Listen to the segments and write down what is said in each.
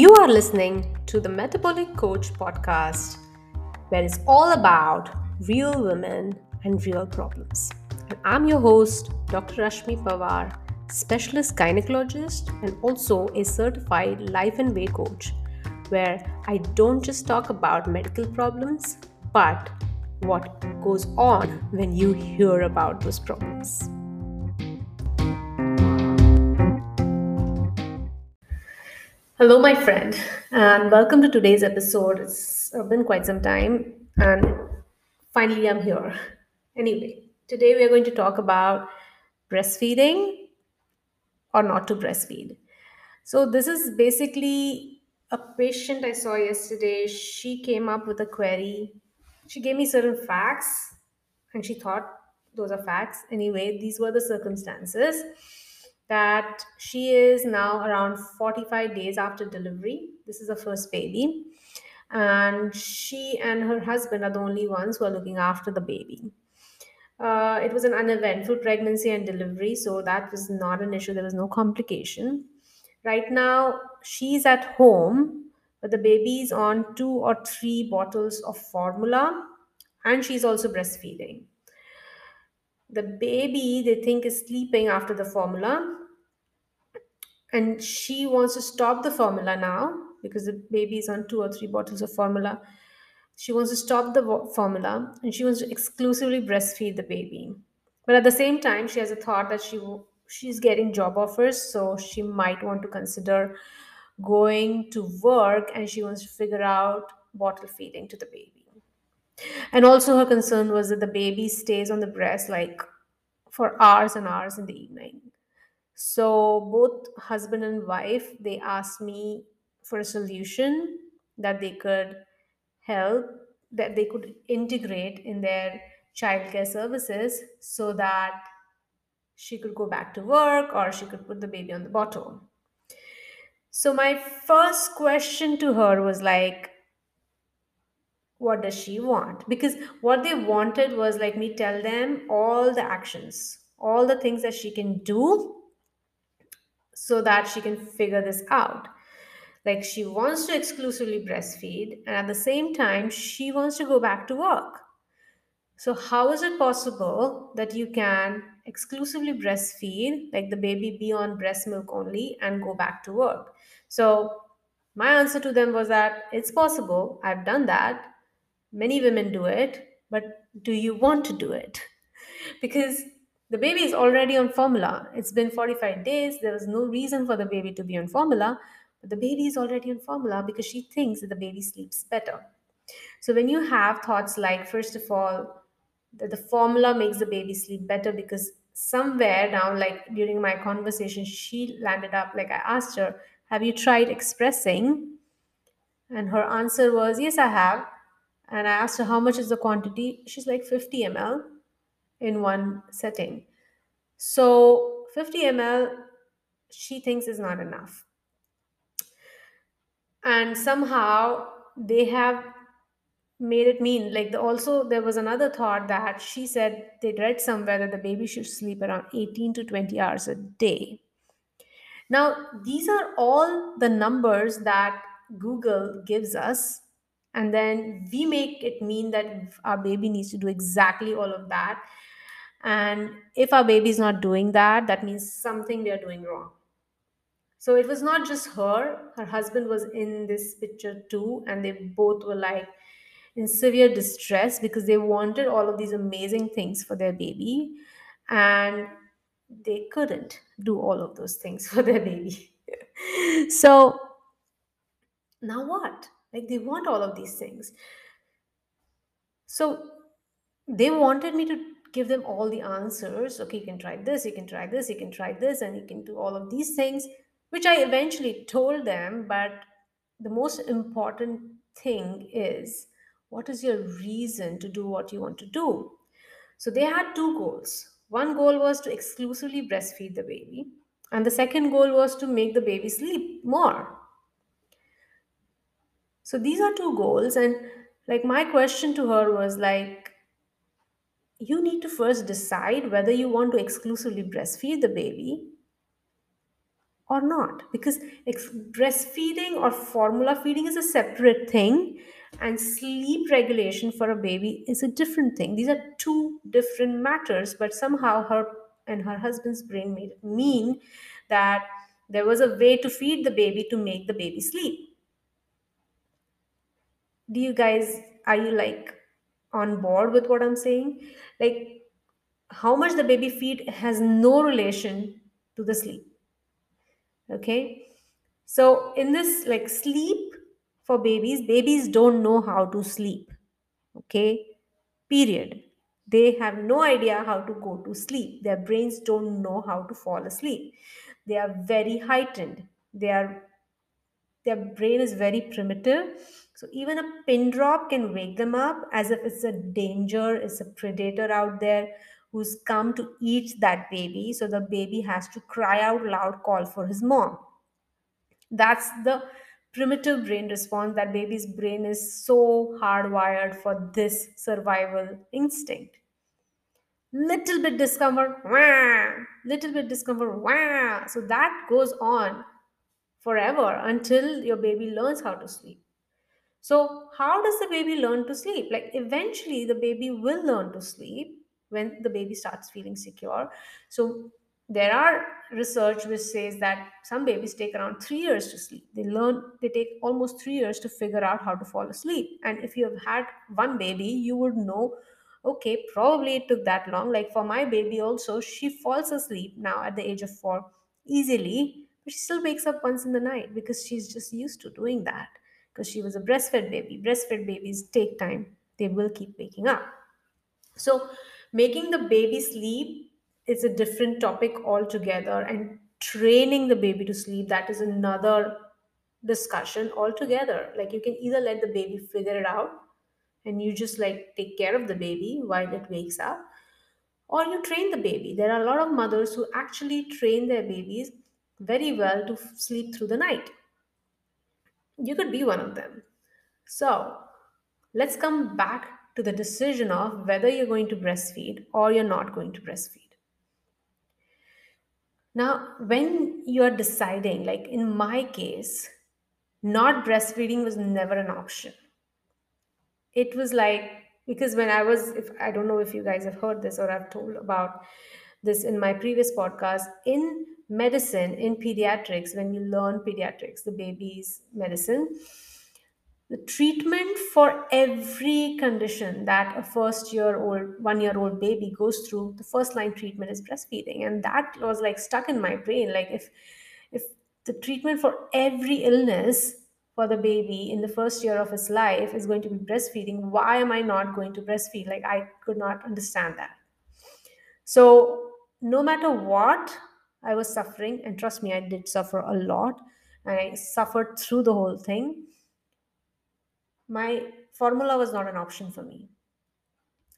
You are listening to the Metabolic Coach Podcast, where it's all about real women and real problems. And I'm your host, Dr. Rashmi Pawar, specialist gynecologist and also a certified life and way coach, where I don't just talk about medical problems, but what goes on when you hear about those problems. Hello, my friend, and welcome to today's episode. It's been quite some time, and finally I'm here. Anyway, today we are going to talk about breastfeeding or not to breastfeed. So this is basically a patient I saw yesterday. She came up with a query. She gave me certain facts, and she thought those are facts. Anyway, these were the circumstances. That she is now around 45 days after delivery. This is her first baby. And she and her husband are the only ones who are looking after the baby. It was an uneventful pregnancy and delivery, so that was not an issue. There was no complication. Right now, she's at home, but the baby's on 2 or 3 bottles of formula, and she's also breastfeeding. The baby, they think, is sleeping after the formula, and she wants to stop the formula now because the baby is on 2 or 3 bottles of formula. She wants to stop the formula, and she wants to exclusively breastfeed the baby. But at the same time, she has a thought that she's getting job offers, so she might want to consider going to work, and she wants to figure out bottle feeding to the baby. And also her concern was that the baby stays on the breast like for hours and hours in the evening. So both husband and wife, they asked me for a solution that they could help, that they could integrate in their childcare services so that she could go back to work or she could put the baby on the bottle. So my first question to her was like, what does she want? Because what they wanted was like me tell them all the actions, all the things that she can do so that she can figure this out. Like she wants to exclusively breastfeed, and at the same time, she wants to go back to work. So how is it possible that you can exclusively breastfeed, like the baby be on breast milk only and go back to work? So my answer to them was that it's possible. I've done that. Many women do it, but do you want to do it? Because the baby is already on formula. It's been 45 days. There was no reason for the baby to be on formula, but the baby is already on formula because she thinks that the baby sleeps better. So when you have thoughts like, first of all, that the formula makes the baby sleep better, because somewhere down, like during my conversation, she landed up, like I asked her, have you tried expressing? And her answer was, yes, I have. And I asked her, how much is the quantity? She's like 50 ml in one setting. So 50 ml, she thinks is not enough. And somehow they have made it mean, like also there was another thought that she said they read somewhere that the baby should sleep around 18 to 20 hours a day. Now, these are all the numbers that Google gives us. And then we make it mean that our baby needs to do exactly all of that. And if our baby is not doing that, that means something we are doing wrong. So it was not just her. Her husband was in this picture too. And they both were like in severe distress because they wanted all of these amazing things for their baby. And they couldn't do all of those things for their baby. So now what? Like they want all of these things. So they wanted me to give them all the answers. Okay, you can try this, you can try this, you can try this, and you can do all of these things, which I eventually told them. But the most important thing is, what is your reason to do what you want to do? So they had 2 goals. One goal was to exclusively breastfeed the baby, and the second goal was to make the baby sleep more. So these are 2 goals, and like my question to her was like, you need to first decide whether you want to exclusively breastfeed the baby or not, because breastfeeding or formula feeding is a separate thing and sleep regulation for a baby is a different thing. These are two different matters, but somehow her and her husband's brain made it mean that there was a way to feed the baby to make the baby sleep. Do you guys, are you like on board with what I'm saying? Like how much the baby feed has no relation to the sleep. Okay, so in this like sleep for babies don't know how to sleep. Okay, period. They have no idea how to go to sleep. Their brains don't know how to fall asleep. They are very heightened. Their brain is very primitive. So even a pin drop can wake them up as if it's a danger, it's a predator out there who's come to eat that baby. So the baby has to cry out loud, call for his mom. That's the primitive brain response. That baby's brain is so hardwired for this survival instinct. Little bit discomfort, wah. So that goes on forever until your baby learns how to sleep. So how does the baby learn to sleep? Like eventually the baby will learn to sleep when the baby starts feeling secure. So there are research which says that some babies take around 3 years to sleep. They take almost 3 years to figure out how to fall asleep. And if you have had one baby, you would know, okay, probably it took that long. Like for my baby also, she falls asleep now at the age of 4 easily, but she still wakes up once in the night because she's just used to doing that because she was a breastfed baby. Breastfed babies take time. They will keep waking up. So making the baby sleep is a different topic altogether, and training the baby to sleep, that is another discussion altogether. Like you can either let the baby figure it out and you just like take care of the baby while it wakes up, or you train the baby. There are a lot of mothers who actually train their babies very well to sleep through the night. You could be one of them. So let's come back to the decision of whether you're going to breastfeed or you're not going to breastfeed. Now, when you're deciding, like in my case, not breastfeeding was never an option. It was like, because when I was, I don't know if you guys have heard this or I've told about this in my previous podcast, in medicine, in pediatrics, when you learn pediatrics, the baby's medicine, the treatment for every condition that a one-year-old baby goes through, the first-line treatment is breastfeeding. And that was like stuck in my brain. Like if the treatment for every illness for the baby in the first year of his life is going to be breastfeeding, why am I not going to breastfeed? Like I could not understand that. So no matter what, I was suffering. And trust me, I did suffer a lot. And I suffered through the whole thing. My formula was not an option for me.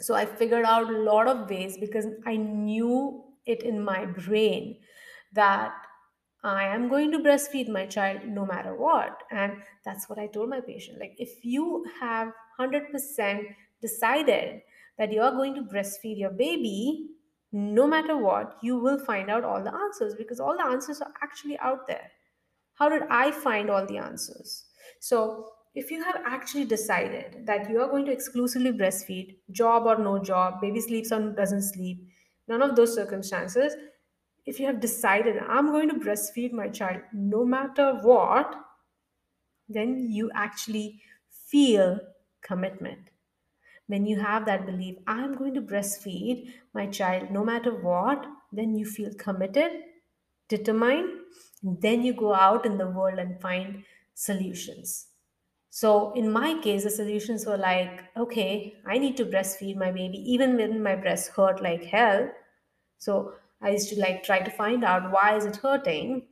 So I figured out a lot of ways because I knew it in my brain that I am going to breastfeed my child no matter what. And that's what I told my patient. Like if you have 100% decided that you are going to breastfeed your baby, no matter what, you will find out all the answers because all the answers are actually out there. How did I find all the answers? So if you have actually decided that you are going to exclusively breastfeed, job or no job, baby sleeps or doesn't sleep, none of those circumstances, if you have decided I'm going to breastfeed my child no matter what, then you actually feel commitment. When you have that belief, I'm going to breastfeed my child no matter what, then you feel committed, determined, and then you go out in the world and find solutions. So in my case, the solutions were like, okay, I need to breastfeed my baby, even when my breast hurt like hell. So I used to like try to find out why is it hurting.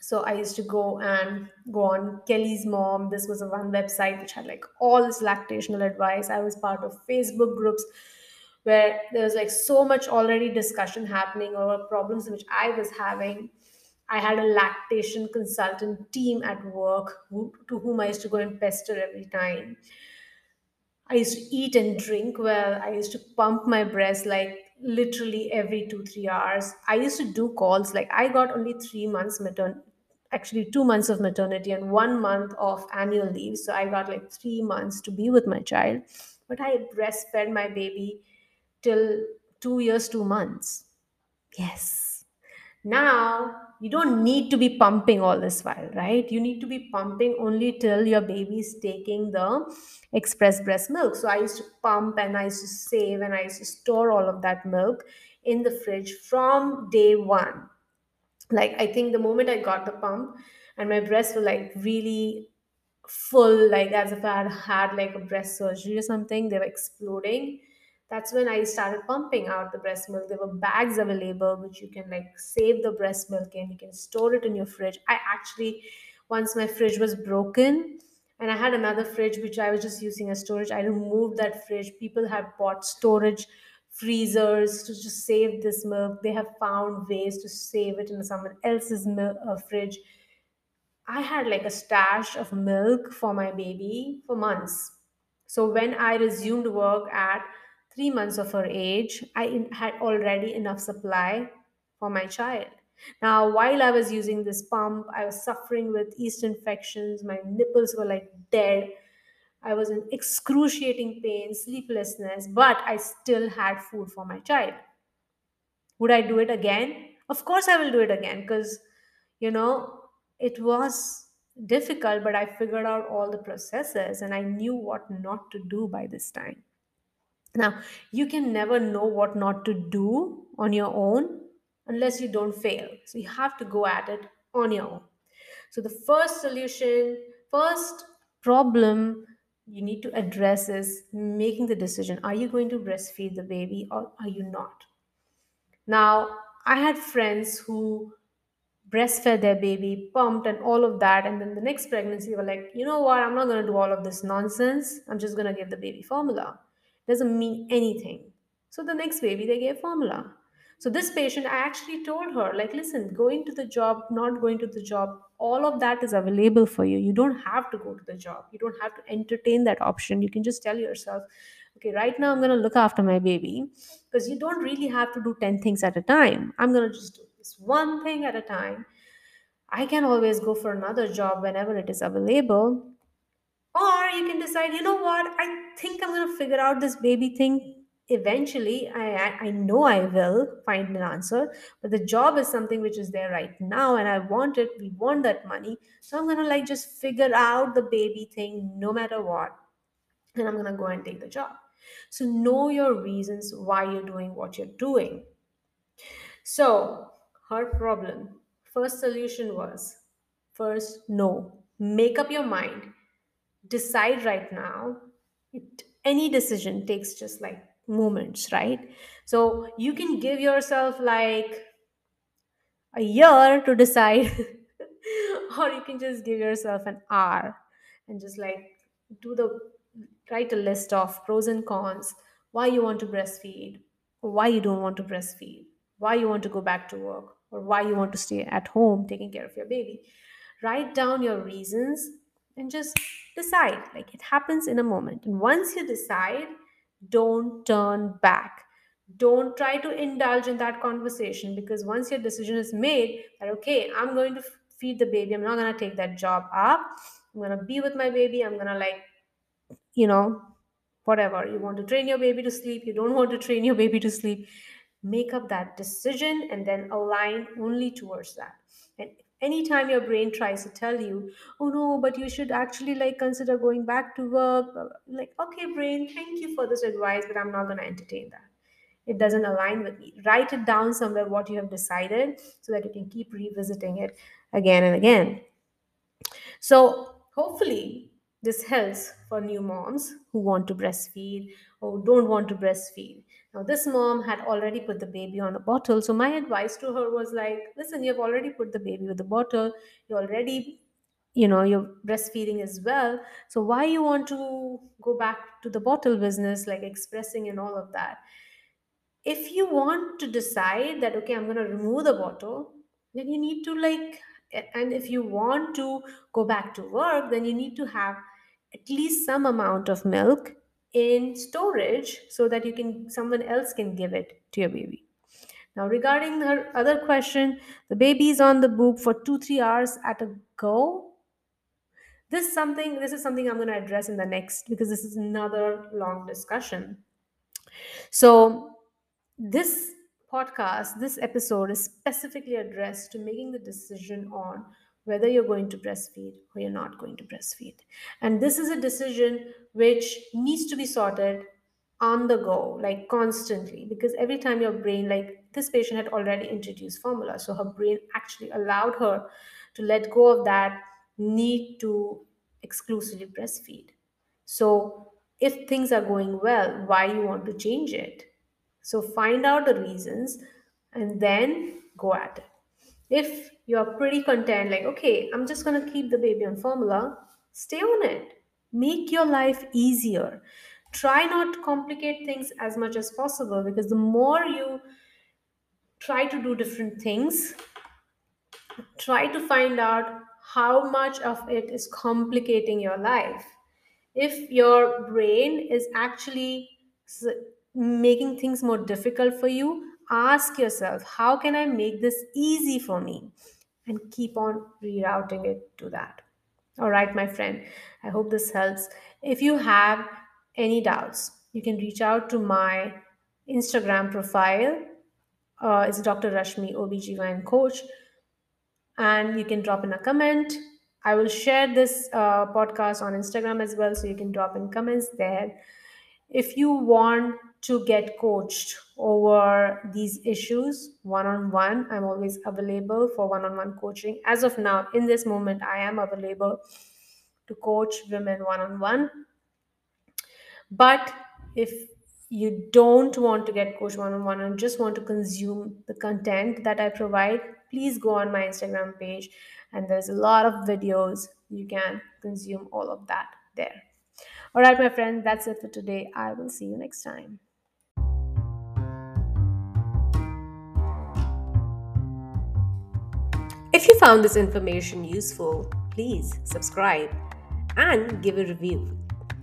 So I used to go on Kelly's Mom. This was one website which had like all this lactational advice. I was part of Facebook groups where there was like so much already discussion happening over problems which I was having. I had a lactation consultant team at work to whom I used to go and pester every time. I used to eat and drink well. I used to pump my breast like literally every 2-3 hours. I used to do calls. Like, I got only 3 months actually 2 months of maternity and 1 month of annual leave. So I got like 3 months to be with my child, but I breastfed my baby till 2 years, 2 months. Yes. Now you don't need to be pumping all this while, right? You need to be pumping only till your baby's taking the express breast milk. So I used to pump and I used to save and I used to store all of that milk in the fridge from day one. Like, I think the moment I got the pump and my breasts were like really full, like as if I had like a breast surgery or something, they were exploding. That's when I started pumping out the breast milk. There were bags available, which you can like save the breast milk in. You can store it in your fridge. I actually, once my fridge was broken and I had another fridge, which I was just using as storage, I removed that fridge. People have bought storage freezers to just save this milk. They have found ways to save it in someone else's milk, fridge. I had like a stash of milk for my baby for months. So when I resumed work at 3 months of her age, I had already enough supply for my child. Now, while I was using this pump, I was suffering with yeast infections. My nipples were like dead. I was in excruciating pain, sleeplessness, but I still had food for my child. Would I do it again? Of course I will do it again, because, you know, it was difficult, but I figured out all the processes and I knew what not to do by this time. Now, you can never know what not to do on your own unless you don't fail. So you have to go at it on your own. So the first problem you need to address is making the decision. Are you going to breastfeed the baby or are you not? Now, I had friends who breastfed their baby, pumped and all of that. And then the next pregnancy, they were like, you know what? I'm not going to do all of this nonsense. I'm just going to give the baby formula. Doesn't mean anything. So the next baby, they gave formula. So this patient, I actually told her, like, listen, going to the job, not going to the job, all of that is available for you. You don't have to go to the job. You don't have to entertain that option. You can just tell yourself, okay, right now I'm going to look after my baby, because you don't really have to do 10 things at a time. I'm going to just do this one thing at a time. I can always go for another job whenever it is available. Or you can decide, you know what, I think I'm going to figure out this baby thing eventually. I know I will find an answer, but the job is something which is there right now and I want it. We want that money. So I'm going to like just figure out the baby thing no matter what. And I'm going to go and take the job. So know your reasons why you're doing what you're doing. So her problem, first solution was, first, no. Make up your mind. Decide right now. Any decision takes just like moments, right? So you can give yourself like a year to decide or you can just give yourself an hour and just like write a list of pros and cons, why you want to breastfeed, or why you don't want to breastfeed, why you want to go back to work, or why you want to stay at home taking care of your baby. Write down your reasons and just decide. Like, it happens in a moment. And once you decide, don't turn back. Don't try to indulge in that conversation, because once your decision is made that, okay, I'm going to feed the baby, I'm not going to take that job up, I'm going to be with my baby, I'm going to like, you know, whatever. You want to train your baby to sleep, you don't want to train your baby to sleep. Make up that decision and then align only towards that. And anytime your brain tries to tell you, oh no, but you should actually like consider going back to work, like, okay, brain, thank you for this advice, but I'm not going to entertain that. It doesn't align with me. Write it down somewhere what you have decided so that you can keep revisiting it again and again. So hopefully this helps for new moms who want to breastfeed or don't want to breastfeed. Now, this mom had already put the baby on a bottle. So my advice to her was like, listen, you've already put the baby with a bottle. You're already, you know, you're breastfeeding as well. So why you want to go back to the bottle business, like expressing and all of that? If you want to decide that, okay, I'm going to remove the bottle, then you need to like, and if you want to go back to work, then you need to have at least some amount of milk in storage so that someone else can give it to your baby. Now, regarding her other question, the baby is on the boob for 2-3 hours at a go. This is something I'm going to address in the next, because this is another long discussion. So this podcast, this episode is specifically addressed to making the decision on whether you're going to breastfeed or you're not going to breastfeed. And this is a decision which needs to be sorted on the go, like constantly, because every time your brain, like this patient had already introduced formula, so her brain actually allowed her to let go of that need to exclusively breastfeed. So if things are going well, why you want to change it? So find out the reasons and then go at it. If you're pretty content, like, okay, I'm just going to keep the baby on formula, stay on it. Make your life easier. Try not to complicate things as much as possible, because the more you try to do different things, try to find out how much of it is complicating your life. If your brain is actually making things more difficult for you, ask yourself, how can I make this easy for me? And keep on rerouting it to that. All right, my friend, I hope this helps. If you have any doubts, you can reach out to my Instagram profile. It's Dr. Rashmi OBGYN Coach. And you can drop in a comment. I will share this podcast on Instagram as well, so you can drop in comments there. If you want to get coached over these issues one-on-one, I'm always available for one-on-one coaching. As of now, in this moment, I am available to coach women one-on-one. But if you don't want to get coached one-on-one and just want to consume the content that I provide, please go on my Instagram page, and there's a lot of videos. You can consume all of that there. All right, my friend, that's it for today. I will see you next time. If you found this information useful, please subscribe and give a review.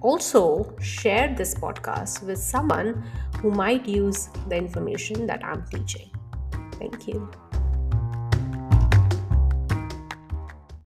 Also, share this podcast with someone who might use the information that I'm teaching. Thank you.